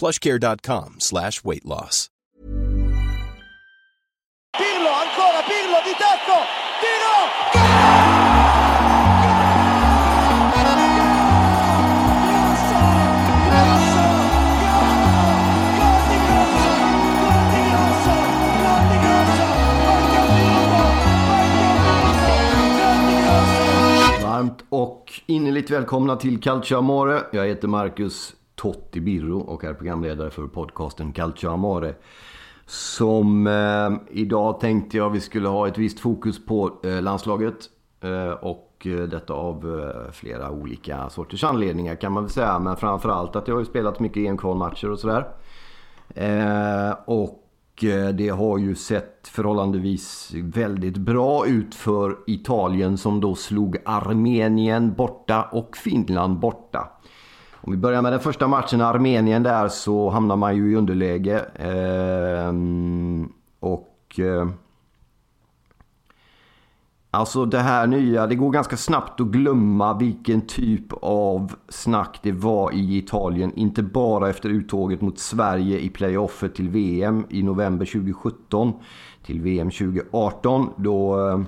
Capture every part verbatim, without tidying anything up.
PlushCare.com slash weight loss. Pirlo, ancora Pirlo di tacco, tiro, gol! Varmt och innerligt välkomna till Calcio Amore. Jag heter Marcus Totti Birro och är programledare för podcasten Calcio Amore, som eh, idag tänkte jag vi skulle ha ett visst fokus på eh, landslaget eh, och eh, detta av eh, flera olika sorters anledningar kan man väl säga, men framförallt att jag har ju spelat mycket EM-kvalmatcher och sådär eh, och eh, det har ju sett förhållandevis väldigt bra ut för Italien, som då slog Armenien borta och Finland borta. Om vi börjar med den första matchen i Armenien där, så hamnar man ju i underläge. Eh, och eh, alltså det här nya, det går ganska snabbt att glömma vilken typ av snack det var i Italien. Inte bara efter uttåget mot Sverige i playoffet till V M i november tjugosjutton till V M tjugoarton. Då... Eh,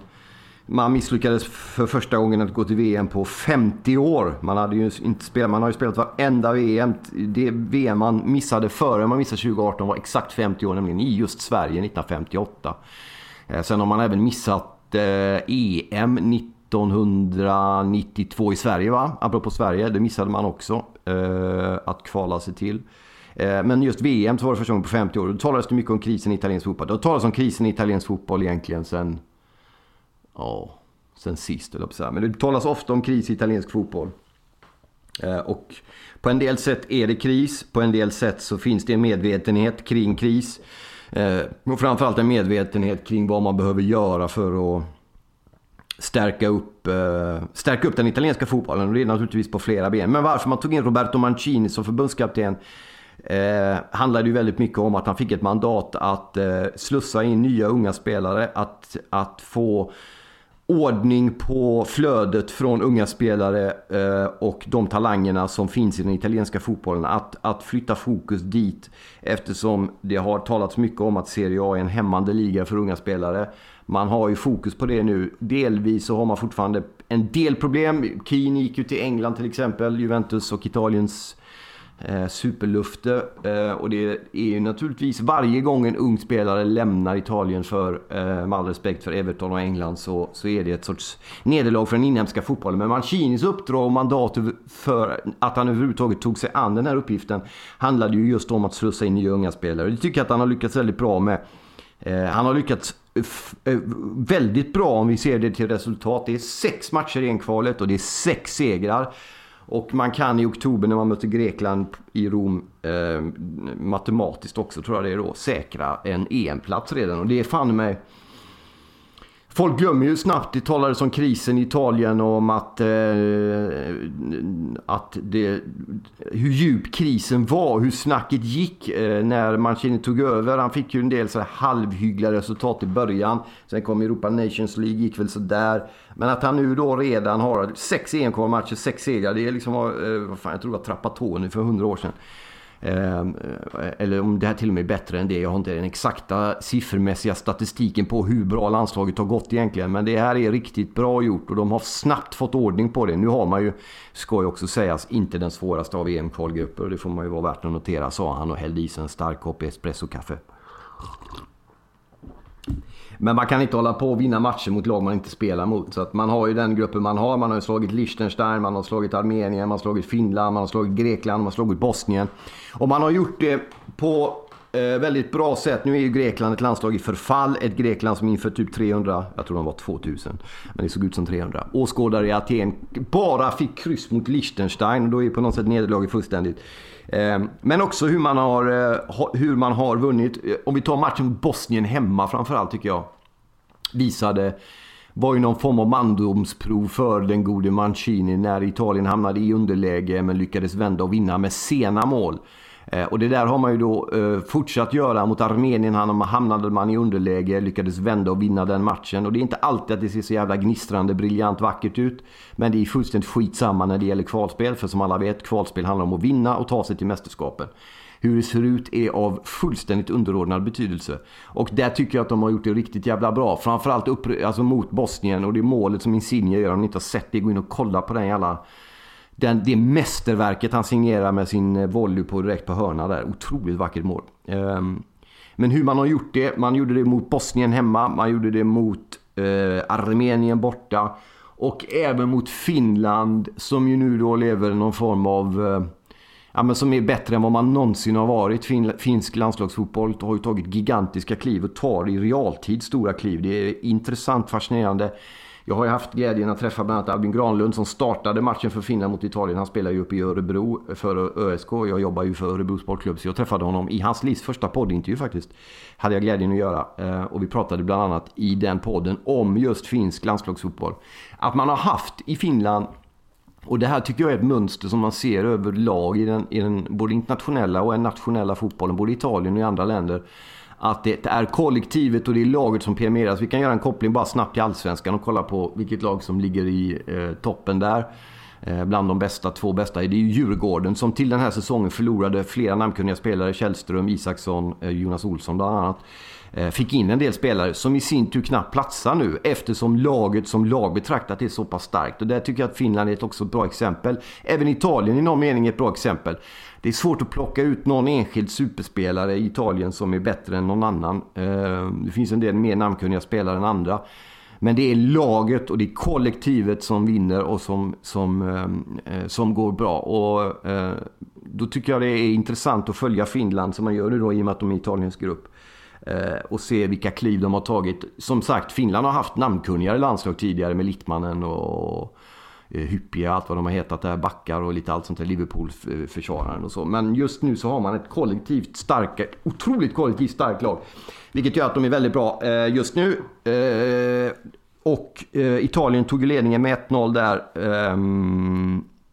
man misslyckades för första gången att gå till V M på femtio år. Man hade ju inte spelat, man har ju spelat varenda V M. Det V M man missade före, man missade tjugoarton, var exakt femtio år, nämligen i just Sverige nittonhundrafemtioåtta. Sen har man även missat E M nittonhundranittiotvå i Sverige, va? Apropå Sverige, det missade man också att kvala sig till. Men just V M så var det första gången på femtio år. Då talades det mycket om krisen i italiensk fotboll. Då talades om krisen i italiensk fotboll egentligen sen... Ja, sen sist. Men det talas ofta om kris i italiensk fotboll. Och på en del sätt är det kris. På en del sätt så finns det en medvetenhet kring kris. Och framförallt en medvetenhet kring vad man behöver göra för att stärka upp, stärka upp den italienska fotbollen. Och det är naturligtvis på flera ben. Men varför man tog in Roberto Mancini som förbundskapten Eh, handlade ju väldigt mycket om att han fick ett mandat att eh, slussa in nya unga spelare, att, att få ordning på flödet från unga spelare eh, och de talangerna som finns i den italienska fotbollen, att, att flytta fokus dit, eftersom det har talats mycket om att Serie A är en hämmande liga för unga spelare. Man har ju fokus på det nu. Delvis så har man fortfarande en del problem. Keane gick ju till England till exempel, Juventus och Italiens Eh, superlufte eh, och det är ju naturligtvis varje gång en ung spelare lämnar Italien för, eh, med all respekt för Everton och England, så, så är det ett sorts nederlag för den inhemska fotbollen. Men Mancinis uppdrag och mandat för att han överhuvudtaget tog sig an den här uppgiften handlade ju just om att slussa in nya unga spelare. Det tycker jag att han har lyckats väldigt bra med. eh, han har lyckats f- f- väldigt bra om vi ser det till resultat. Det är sex matcher i en kvalet och det är sex segrar. Och man kan i oktober när man möter Grekland i Rom eh, matematiskt också, tror jag det är då, säkra en E M-plats redan. Och det är fan mig... Folk glömmer ju snabbt, det talades om krisen i Italien och om att, eh, att det, hur djup krisen var, hur snacket gick eh, när Mancini tog över. Han fick ju en del så här halvhyggliga resultat i början. Sen kom Europa Nations League, gick väl så där. Men att han nu då redan har sex E M-kvalmatcher, sex segrar, det är liksom, eh, vad fan, jag tror jag trappat tå nu för hundra år sedan. Eh, eller om det här till och med är bättre än det. Jag har inte den exakta siffermässiga statistiken på hur bra landslaget har gått egentligen, men det här är riktigt bra gjort och de har snabbt fått ordning på det. Nu har man ju, ska ju också sägas, inte den svåraste av E M-kvalgrupper, och det får man ju vara värt att notera, sa han och hällde i sig en stark kopp espressokaffe. Men man kan inte hålla på och vinna matcher mot lag man inte spelar mot. Så att man har ju den gruppen man har. Man har slagit Liechtenstein, man har slagit Armenien, man har slagit Finland, man har slagit Grekland, man har slagit Bosnien. Och man har gjort det på eh, väldigt bra sätt. Nu är ju Grekland ett landslag i förfall. Ett Grekland som inför typ trehundra, jag tror de var tvåtusen, men det såg ut som trehundra. Åskådare i Aten bara fick kryss mot Liechtenstein. Och då är ju på något sätt nederlaget fullständigt. Men också hur man har, hur man har vunnit. Om vi tar matchen mot Bosnien hemma framförallt, tycker jag visade, var ju någon form av mandomsprov för den gode Mancini när Italien hamnade i underläge men lyckades vända och vinna med sena mål. Och det där har man ju då fortsatt göra mot Armenien. Hamnade man i underläge, lyckades vända och vinna den matchen. Och det är inte alltid att det ser så jävla gnistrande, briljant, vackert ut. Men det är fullständigt skitsamma när det gäller kvalspel. För som alla vet, kvalspel handlar om att vinna och ta sig till mästerskapen. Hur det ser ut är av fullständigt underordnad betydelse. Och där tycker jag att de har gjort det riktigt jävla bra. Framförallt upp, alltså mot Bosnien, och det målet som Insigne gör. Om ni inte har sett det, gå in och kolla på den jävla... Den, det mästerverket han signerar med sin volley på direkt på hörna där. Otroligt vackert mål. Um, men hur man har gjort det. Man gjorde det mot Bosnien hemma. Man gjorde det mot uh, Armenien borta. Och även mot Finland, som ju nu då lever någon form av... Uh, ja, men som är bättre än vad man någonsin har varit. Fin, finsk landslagsfotboll har ju tagit gigantiska kliv och tar i realtid stora kliv. Det är intressant, fascinerande. Jag har ju haft glädjen att träffa bland annat Albin Granlund som startade matchen för Finland mot Italien. Han spelar ju uppe i Örebro för ÖSK. Jag jobbar ju för Örebro Sportklubb, så jag träffade honom i hans livs första poddintervju faktiskt. Hade jag glädjen att göra. Och vi pratade bland annat i den podden om just finsk landslagsfotboll. Att man har haft i Finland, och det här tycker jag är ett mönster som man ser över lag i den, i den både internationella och nationella fotbollen, både i Italien och i andra länder. Att det är kollektivet och det är laget som premieras. Vi kan göra en koppling bara snabbt till Allsvenskan och kolla på vilket lag som ligger i eh, toppen där. Eh, bland de bästa, två bästa. Det är ju Djurgården som till den här säsongen förlorade flera namnkunniga spelare. Källström, Isaksson, eh, Jonas Olsson bland annat. Eh, fick in en del spelare som i sin tur knappt platsar nu. Eftersom laget som lag betraktat är så pass starkt. Och där tycker jag att Finland är ett också bra exempel. Även Italien i någon mening är ett bra exempel. Det är svårt att plocka ut någon enskild superspelare i Italien som är bättre än någon annan. Det finns en del mer namnkunniga spelare än andra. Men det är laget och det är kollektivet som vinner och som, som, som går bra. Och då tycker jag det är intressant att följa Finland som man gör nu då, i och med att de är Italiens grupp. Och se vilka kliv de har tagit. Som sagt, Finland har haft namnkunnigare landslag tidigare med Littmannen och... Hyppia, allt vad de har hetat där, backar och lite allt sånt där, Liverpool-försvararen och så. Men just nu så har man ett kollektivt starkt, otroligt kollektivt starkt lag, vilket gör att de är väldigt bra just nu. Och Italien tog ledningen med ett noll där,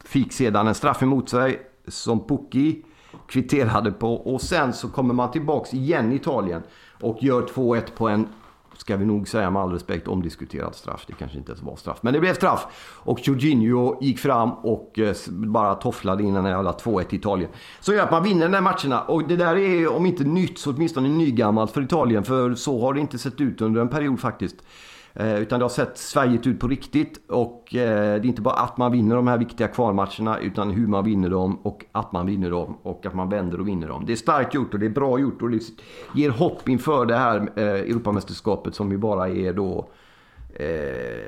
fick sedan en straff emot sig som Pucchi kvitterade på, och sen så kommer man tillbaks igen i Italien och gör två ett på en, ska vi nog säga med all respekt, omdiskuterad straff. Det kanske inte ens var straff, men det blev straff. Och Jorginho gick fram och bara tofflade in den jävla två ett i Italien. Så gör att man vinner den här matcherna. Och det där är om inte nytt så åtminstone nygammalt för Italien. För så har det inte sett ut under en period faktiskt. Eh, utan det har sett svajigt ut på riktigt. Och eh, det är inte bara att man vinner de här viktiga kvalmatcherna, utan hur man vinner dem och att man vinner dem och att man vänder och vinner dem. Det är starkt gjort och det är bra gjort och det ger hopp inför det här eh, Europamästerskapet som vi bara är då eh,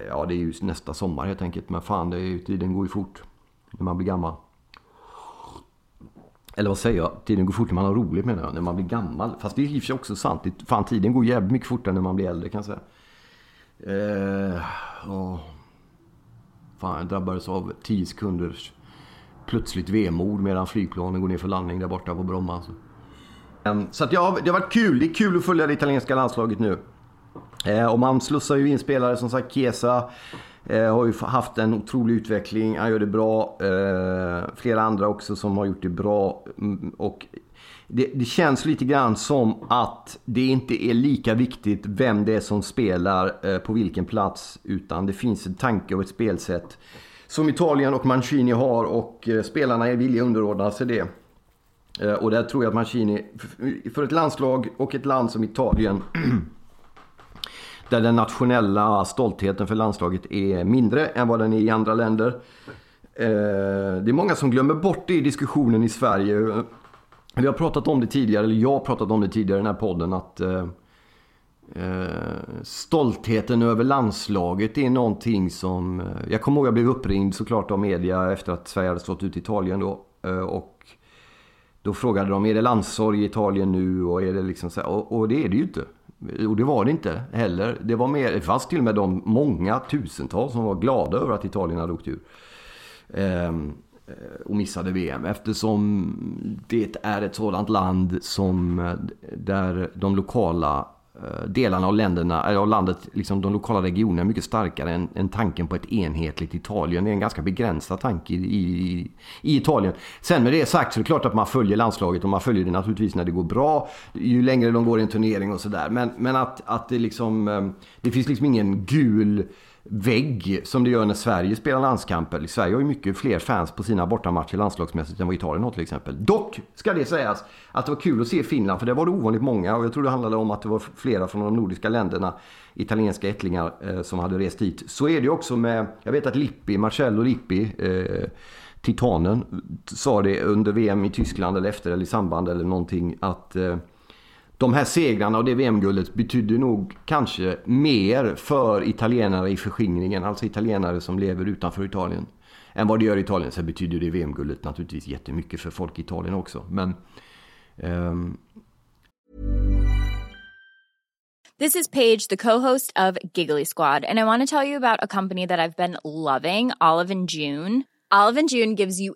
ja, det är ju nästa sommar helt enkelt. Men fan, det är ju, tiden går ju fort när man blir gammal. Eller vad säger jag? Tiden går fort när man har roligt, menar jag, när man blir gammal. Fast det är ju också sant. Fan, tiden går jävligt mycket fortare när man blir äldre, kan jag säga. Eh, oh. Fan, jag drabbades av tio sekunders plötsligt vemod medan flygplanen går ner för landning där borta på Bromma, alltså. um, Så att ja, det har varit kul. Det är kul att följa det italienska landslaget nu. eh, Och man slussar ju in spelare som sagt. Chiesa eh, har ju haft en otrolig utveckling. Han gör det bra. eh, Flera andra också som har gjort det bra. mm, Och Det, det känns lite grann som att det inte är lika viktigt vem det är som spelar eh, på vilken plats, utan det finns en tanke och ett spelsätt som Italien och Mancini har, och eh, spelarna är villiga att underordna sig det. Eh, och där tror jag att Mancini, för, för ett landslag och ett land som Italien där den nationella stoltheten för landslaget är mindre än vad den är i andra länder. Eh, det är många som glömmer bort det i diskussionen i Sverige. Vi har pratat om det tidigare, eller jag har pratat om det tidigare i den här podden, att eh, stoltheten över landslaget är någonting som jag kommer ihåg, jag blev uppringd såklart av media efter att Sverige hade slått ut Italien då, och då frågade de, är det landsorg i Italien nu, och är det liksom så här, och, och det är det ju inte, och det var det inte heller, det var mer, fast till och med de många tusentals som var glada över att Italien hade åkt ur ehm, och missade V M, eftersom det är ett sådant land som där de lokala delarna av länderna, eller av landet, liksom de lokala regionerna är mycket starkare än, än tanken på ett enhetligt Italien. Det är en ganska begränsad tanke i, i, i Italien. Sen med det sagt så är det klart att man följer landslaget, och man följer det naturligtvis när det går bra, ju längre de går i en turnering och sådär. Men, men att, att det liksom, det finns liksom ingen gul vägg som det gör när Sverige spelar landskamper. Sverige har ju mycket fler fans på sina bortamatcher landslagsmässigt än vad Italien har till exempel. Dock ska det sägas att det var kul att se Finland, för det var det ovanligt många, och jag tror det handlade om att det var flera från de nordiska länderna, italienska ättlingar eh, som hade rest hit. Så är det också med, jag vet att Lippi, Marcello Lippi, eh, titanen, sa det under V M i Tyskland eller efter eller i samband eller någonting, att eh, de här segrarna och det V M-guldet betyder nog kanske mer för italienare i förskingringen, alltså italienare som lever utanför Italien, än vad det gör i Italien. Så betyder det V M-guldet naturligtvis jättemycket för folk i Italien också. Men, um... This is Paige, the co-host of Giggly Squad, and I want to tell you about a company that I've been loving, Olive and June. Olive and June gives you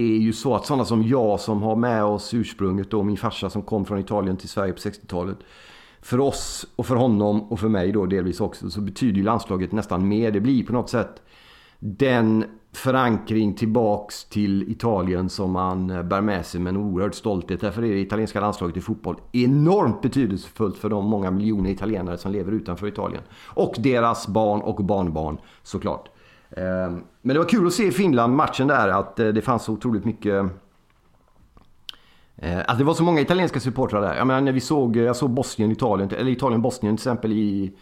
är ju så att sådana som jag som har med oss ursprunget och min farsa som kom från Italien till Sverige på sextiotalet, för oss och för honom och för mig då delvis också, så betyder ju landslaget nästan mer. Det blir på något sätt den förankring tillbaks till Italien som man bär med sig med en oerhörd stolthet. Därför är det italienska landslaget i fotboll enormt betydelsefullt för de många miljoner italienare som lever utanför Italien och deras barn och barnbarn såklart. Men det var kul att se i Finland matchen där, att det fanns så otroligt mycket, att det var så många italienska supportrar där. Jag menar, när vi såg, jag såg Bosnien Italien eller Italien Bosnien till exempel i,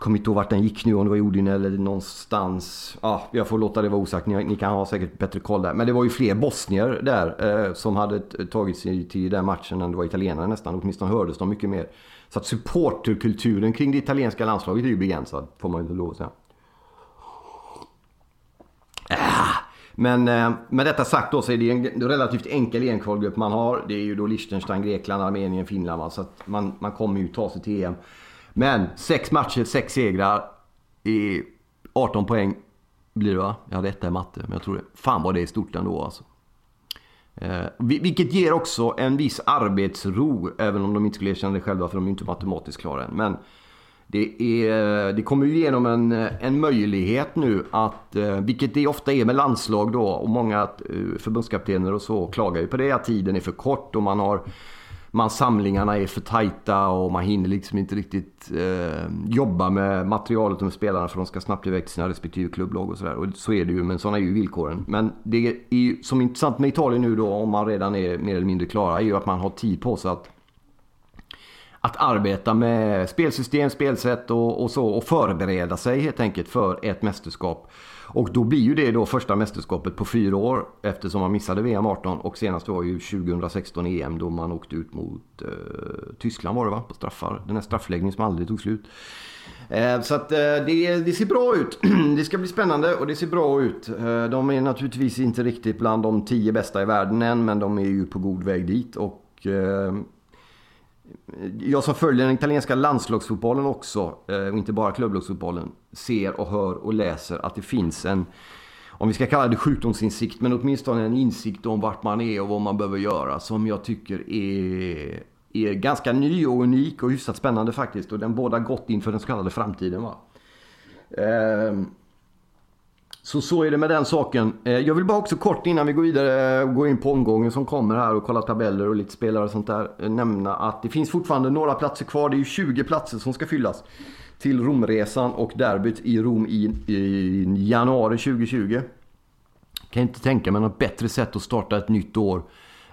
kom inte ihåg vart den gick nu, om det var i Udinese eller någonstans. Ja, jag får låta det vara osagt, ni, ni kan ha säkert bättre koll där. Men det var ju fler bosnier där eh, som hade tagit sig till den matchen än det var italienare nästan, åtminstone hördes de mycket mer. Så att supporterkulturen kring det italienska landslaget är ju begränsad, får man ju lov att säga. Men med detta sagt då, så är det en relativt enkel enkvalgrupp man har. Det är ju då Liechtenstein, Grekland, Armenien, Finland. Va? Så att man, man kommer ju ta sig till E M. Men sex matcher, sex segrar i arton poäng blir det, va? Ja, detta är matte, men jag tror det. Fan vad det är stort ändå alltså. Eh, vilket ger också en viss arbetsro, även om de inte skulle erkänna det själva, för de är inte matematiskt klara än. Men Det, är, det kommer ju genom en, en möjlighet nu att, vilket det ofta är med landslag då, och många förbundskaptener och så klagar ju på det, att tiden är för kort och man har man samlingarna är för tajta och man hinner liksom inte riktigt eh, jobba med materialet och med spelarna, för de ska snabbt iväg till sina respektive klubblag och sådär. Och så är det ju, men sådana är ju villkoren. Men det är ju, som är intressant med Italien nu då, om man redan är mer eller mindre klara, är ju att man har tid på sig att att arbeta med spelsystem, spelsätt och, och så, och förbereda sig helt enkelt för ett mästerskap. Och då blir ju det då första mästerskapet på fyra år, eftersom man missade V M arton, och senast var ju tjugohundrasexton E M då man åkte ut mot eh, Tyskland var det va, på straffar. Den här straffläggningen som aldrig tog slut. Eh, så att eh, det, det ser bra ut. Det ska bli spännande och det ser bra ut. Eh, de är naturligtvis inte riktigt bland de tio bästa i världen än, men de är ju på god väg dit. Och eh, jag som följer den italienska landslagsfotbollen också, och inte bara klubblagsfotbollen, ser och hör och läser att det finns en, om vi ska kalla det sjukdomsinsikt, men åtminstone en insikt om vart man är och vad man behöver göra, som jag tycker är, är ganska ny och unik och hyfsat spännande faktiskt, och den båda gott inför den så kallade framtiden va. Ehm. Så så är det med den saken. Jag vill bara också kort innan vi går vidare och går in på omgången som kommer här och kolla tabeller och lite spelare och sånt där, nämna att det finns fortfarande några platser kvar. Det är ju tjugo platser som ska fyllas till Romresan och derbyt i Rom i, i januari tjugohundratjugo. Kan inte tänka mig något bättre sätt att starta ett nytt år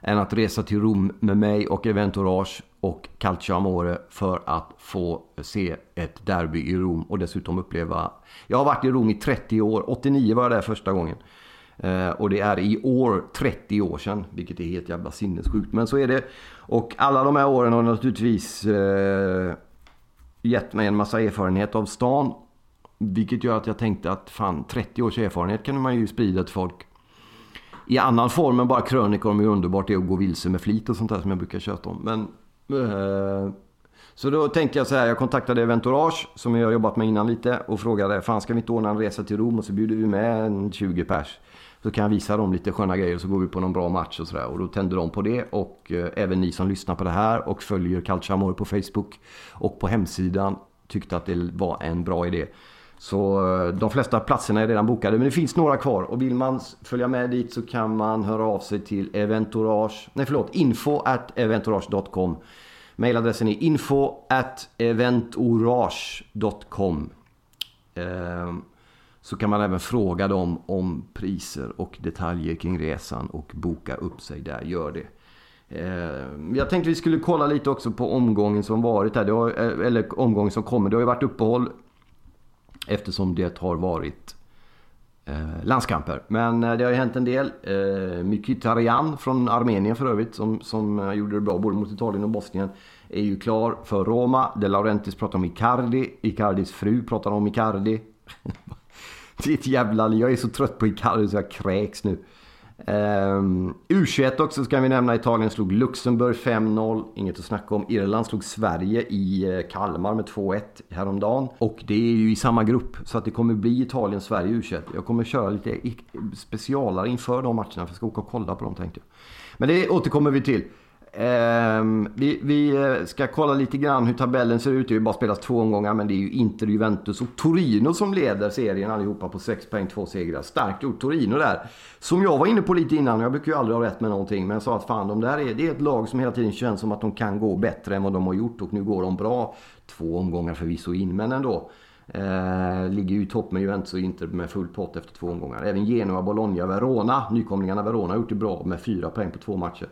än att resa till Rom med mig och Event Orange och Calcio Amore för att få se ett derby i Rom och dessutom uppleva... Jag har varit i Rom i trettio år. åttionio var jag där första gången. Eh, och det är i år trettio år sedan, vilket är helt jävla sinnessjukt. Men så är det. Och alla de här åren har naturligtvis eh, gett mig en massa erfarenhet av stan. Vilket gör att jag tänkte att fan, trettio års erfarenhet kan man ju sprida till folk. I annan form än bara krönikor om hur underbart det är att gå vilse med flit och sånt där som jag brukar köta om. Men... så då tänkte jag så här, jag kontaktade Eventourage som jag har jobbat med innan lite och frågade, fan ska vi inte ordna en resa till Rom och så bjuder vi med en tjugo pers, så kan jag visa dem lite sköna grejer och så går vi på någon bra match och sådär. Och då tände de på det, och eh, även ni som lyssnar på det här och följer Calcio Amore på Facebook och på hemsidan tyckte att det var en bra idé. Så eh, de flesta platserna är redan bokade, men det finns några kvar, och vill man följa med dit så kan man höra av sig till Eventourage, nej förlåt, info at eventourage dot com. Mailadressen är info at eventourage dot com. Så kan man även fråga dem om priser och detaljer kring resan och boka upp sig där, gör det. Jag tänkte vi skulle kolla lite också på omgången som varit här, det har, eller omgången som kommer. Det har ju varit uppehåll eftersom det har varit landskamper. Men det har ju hänt en del. Mkhitaryan från Armenien för övrigt, som, som gjorde det bra både mot Italien och Bosnien, är ju klar för Roma. De Laurentiis pratar om Icardi. Icardis fru pratar om Icardi. Det är ett jävla... Jag är så trött på Icardi så jag kräks nu. U tjugoett också ska vi nämna. Italien slog Luxemburg fem noll. Inget att snacka om. Irland slog Sverige i Kalmar med två ett häromdagen. Och det är ju i samma grupp, så att det kommer bli Italien-Sverige U tjugoett. Jag kommer köra lite specialare inför de matcherna, för jag ska åka och kolla på dem tänkte jag. Men det återkommer vi till. Um, vi, vi ska kolla lite grann hur tabellen ser ut. Det är ju bara spelas två omgångar, men det är ju Inter, Juventus och Torino som leder serien allihopa på sex poäng, två segrar. Starkt gjort Torino där, som jag var inne på lite innan. Jag brukar ju aldrig ha rätt med någonting, men jag sa att fan, de där är, det är ett lag som hela tiden känns som att de kan gå bättre än vad de har gjort, och nu går de bra. Två omgångar förvisso in, men ändå eh, ligger ju i topp med Juventus och Inter med full pott efter två omgångar. Även Genoa, Bologna, Verona, nykomlingarna Verona har gjort det bra med fyra poäng på två matcher.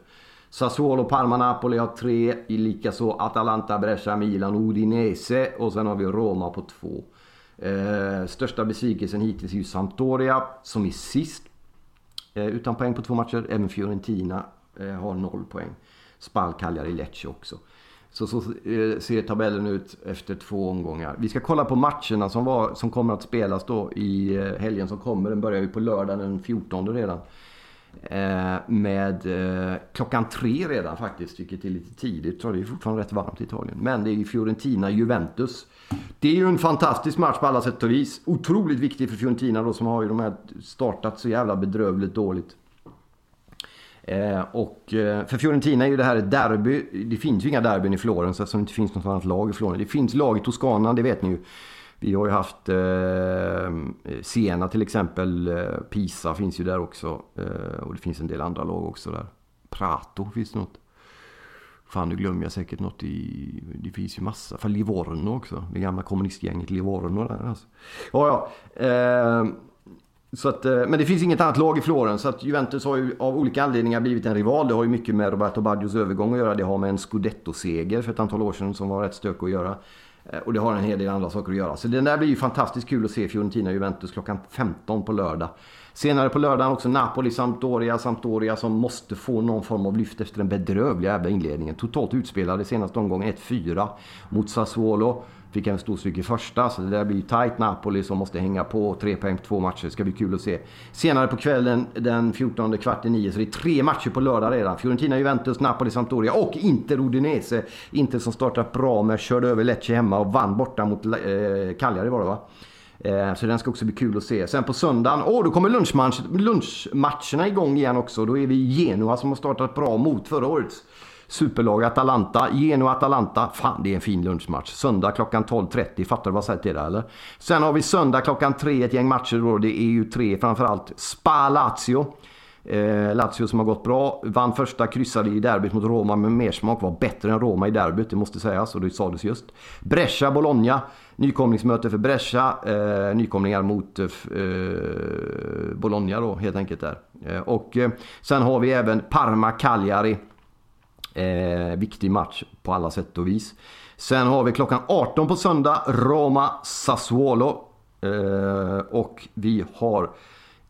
Sassuolo, Parma, Napoli har tre, likaså Atalanta, Brescia, Milan, Udinese, och sen har vi Roma på två. Eh, största besvikelsen hittills är ju Sampdoria som är sist eh, utan poäng på två matcher. Även Fiorentina eh, har noll poäng. Spal, Cagliari, Lecce också. Så, så eh, ser tabellen ut efter två omgångar. Vi ska kolla på matcherna som, var, som kommer att spelas då i eh, helgen som kommer. Den börjar ju på lördagen den fjortonde redan. Eh, med eh, klockan tre redan faktiskt, vilket är lite tidigt. Jag tror det är fortfarande rätt varmt i Italien, men det är ju Fiorentina Juventus. Det är ju en fantastisk match på alla sätt och vis, otroligt viktig för Fiorentina då, som har ju de här startat så jävla bedrövligt dåligt. Eh, och eh, för Fiorentina är ju det här ett derby. Det finns ju inga derbyn i Florens eftersom det inte finns något annat lag i Florens. Det finns lag i Toscana, det vet ni ju. Vi har ju haft eh, Siena till exempel, eh, Pisa finns ju där också, eh, och det finns en del andra lag också där. Prato finns något. Fan, nu glömmer jag säkert något i... Det finns ju massa. För Livorno också. Det gamla kommunistgänget Livorno där alltså. Ja, ja. Eh, så att, eh, men det finns inget annat lag i Florens. Så att Juventus har ju av olika anledningar blivit en rival. Det har ju mycket med Roberto Baggios övergång att göra. Det har med en Scudetto-seger för ett antal år sedan som var rätt stök att göra. Eh, och det har en hel del andra saker att göra. Så det där blir ju fantastiskt kul att se Fiorentina och Juventus klockan femton på lördag. Senare på lördagen också Napoli, Sampdoria, Sampdoria som måste få någon form av lyft efter den bedrövliga inledningen. Totalt utspelade senaste omgången ett fyra mot Sassuolo. Fick en stor stryk i första, så det där blir ju tajt. Napoli som måste hänga på, tre poäng på två matcher, ska bli kul att se. Senare på kvällen den fjortonde kvart i nio, så det är tre matcher på lördag redan. Fiorentina, Juventus, Napoli, Sampdoria och Inter, Udinese. Inter som startat bra men körde över Lecce hemma och vann borta mot eh, Cagliari var det va? Så den ska också bli kul att se. Sen på söndagen, åh oh, då kommer lunchmatch, lunchmatcherna igång igen också. Då är vi Genoa som har startat bra mot förra årets superlag Atalanta. Genoa Atalanta, fan det är en fin lunchmatch. Söndag klockan tolv trettio, fattar du vad jag säger till det eller? Sen har vi söndag klockan tre ett gäng matcher då. Det är ju tre framförallt Spalazio. Eh, Lazio som har gått bra, vann första, kryssade i derbyt mot Roma med mersmak, var bättre än Roma i derbyt, det måste sägas och det sades just. Brescia, Bologna, nykomlingsmöte för Brescia, eh, nykomlingar mot eh, Bologna då helt enkelt där. Eh, och eh, sen har vi även Parma, Cagliari, eh, viktig match på alla sätt och vis. Sen har vi klockan arton på söndag Roma, Sassuolo, eh, och vi har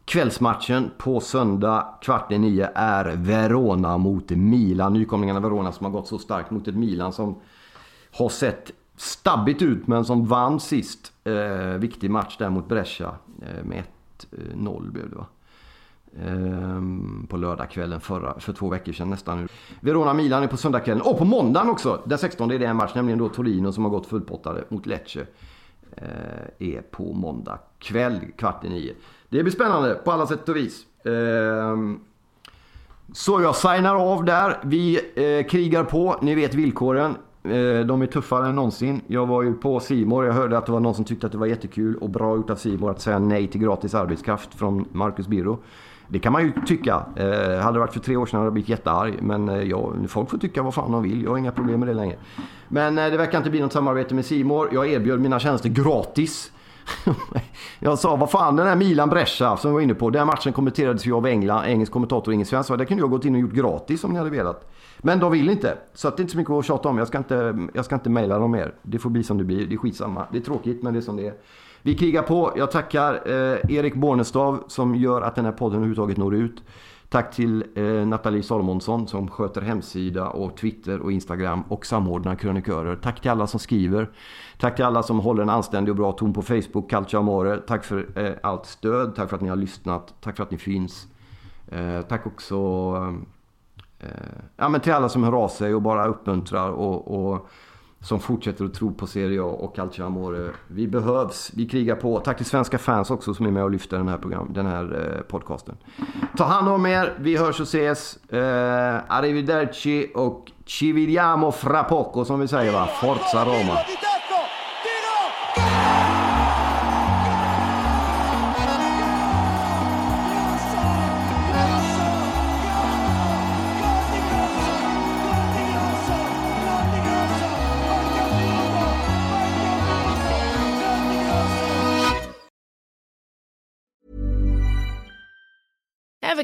kvällsmatchen på söndag kvart i nio är Verona mot Milan. Nykomlingarna Verona som har gått så starkt mot ett Milan som har sett stabbigt ut men som vann sist. Eh, viktig match där mot Brescia eh, med ett noll blev det va? På lördagskvällen förra, för två veckor sedan nästan nu. Verona-Milan är på söndagskvällen och på måndagen också. Den sextonde är det en match, nämligen då Torino som har gått fullpottade mot Lecce. Eh, är på måndag kväll kvart i nio. Det blir spännande på alla sätt och vis. Så jag signar av där. Vi krigar på. Ni vet villkoren. De är tuffare än någonsin. Jag var ju på C-more. Jag hörde att det var någon som tyckte att det var jättekul och bra gjort av C-more att säga nej till gratis arbetskraft från Marcus Birro. Det kan man ju tycka. Hade det varit för tre år sedan hade jag blivit jättearg. Men ja, folk får tycka vad fan de vill. Jag har inga problem med det längre. Men det verkar inte bli något samarbete med C-more. Jag erbjöd mina tjänster gratis. Jag sa, vad fan, den här Milan Brescia som vi var inne på, den matchen kommenterades ju av England, engelsk kommentator och ingen svensk, så där kunde jag gått in och gjort gratis om ni hade velat, men de vill inte, så att det är inte så mycket att tjata om. Jag ska inte, jag ska inte mejla dem mer, det får bli som det blir, det är skitsamma, det är tråkigt men det är som det är. Vi krigar på. Jag tackar eh, Erik Bornestav som gör att den här podden överhuvudtaget når ut. Tack till eh, Nathalie Salomonsson som sköter hemsida och Twitter och Instagram och samordnar krönikörer. Tack till alla som skriver. Tack till alla som håller en anständig och bra ton på Facebook, Calcio Amore. Tack för eh, allt stöd. Tack för att ni har lyssnat. Tack för att ni finns. Eh, tack också eh, ja, men till alla som hör av sig och bara uppmuntrar och, och som fortsätter att tro på Serie A och Calcio Amore. Vi behövs, vi krigar på. Tack till svenska fans också som är med och lyfter den här, program, den här eh, podcasten. Ta hand om er, vi hörs och ses. Eh, arrivederci och ci vediamo fra poco som vi säger va. Forza Roma! Ever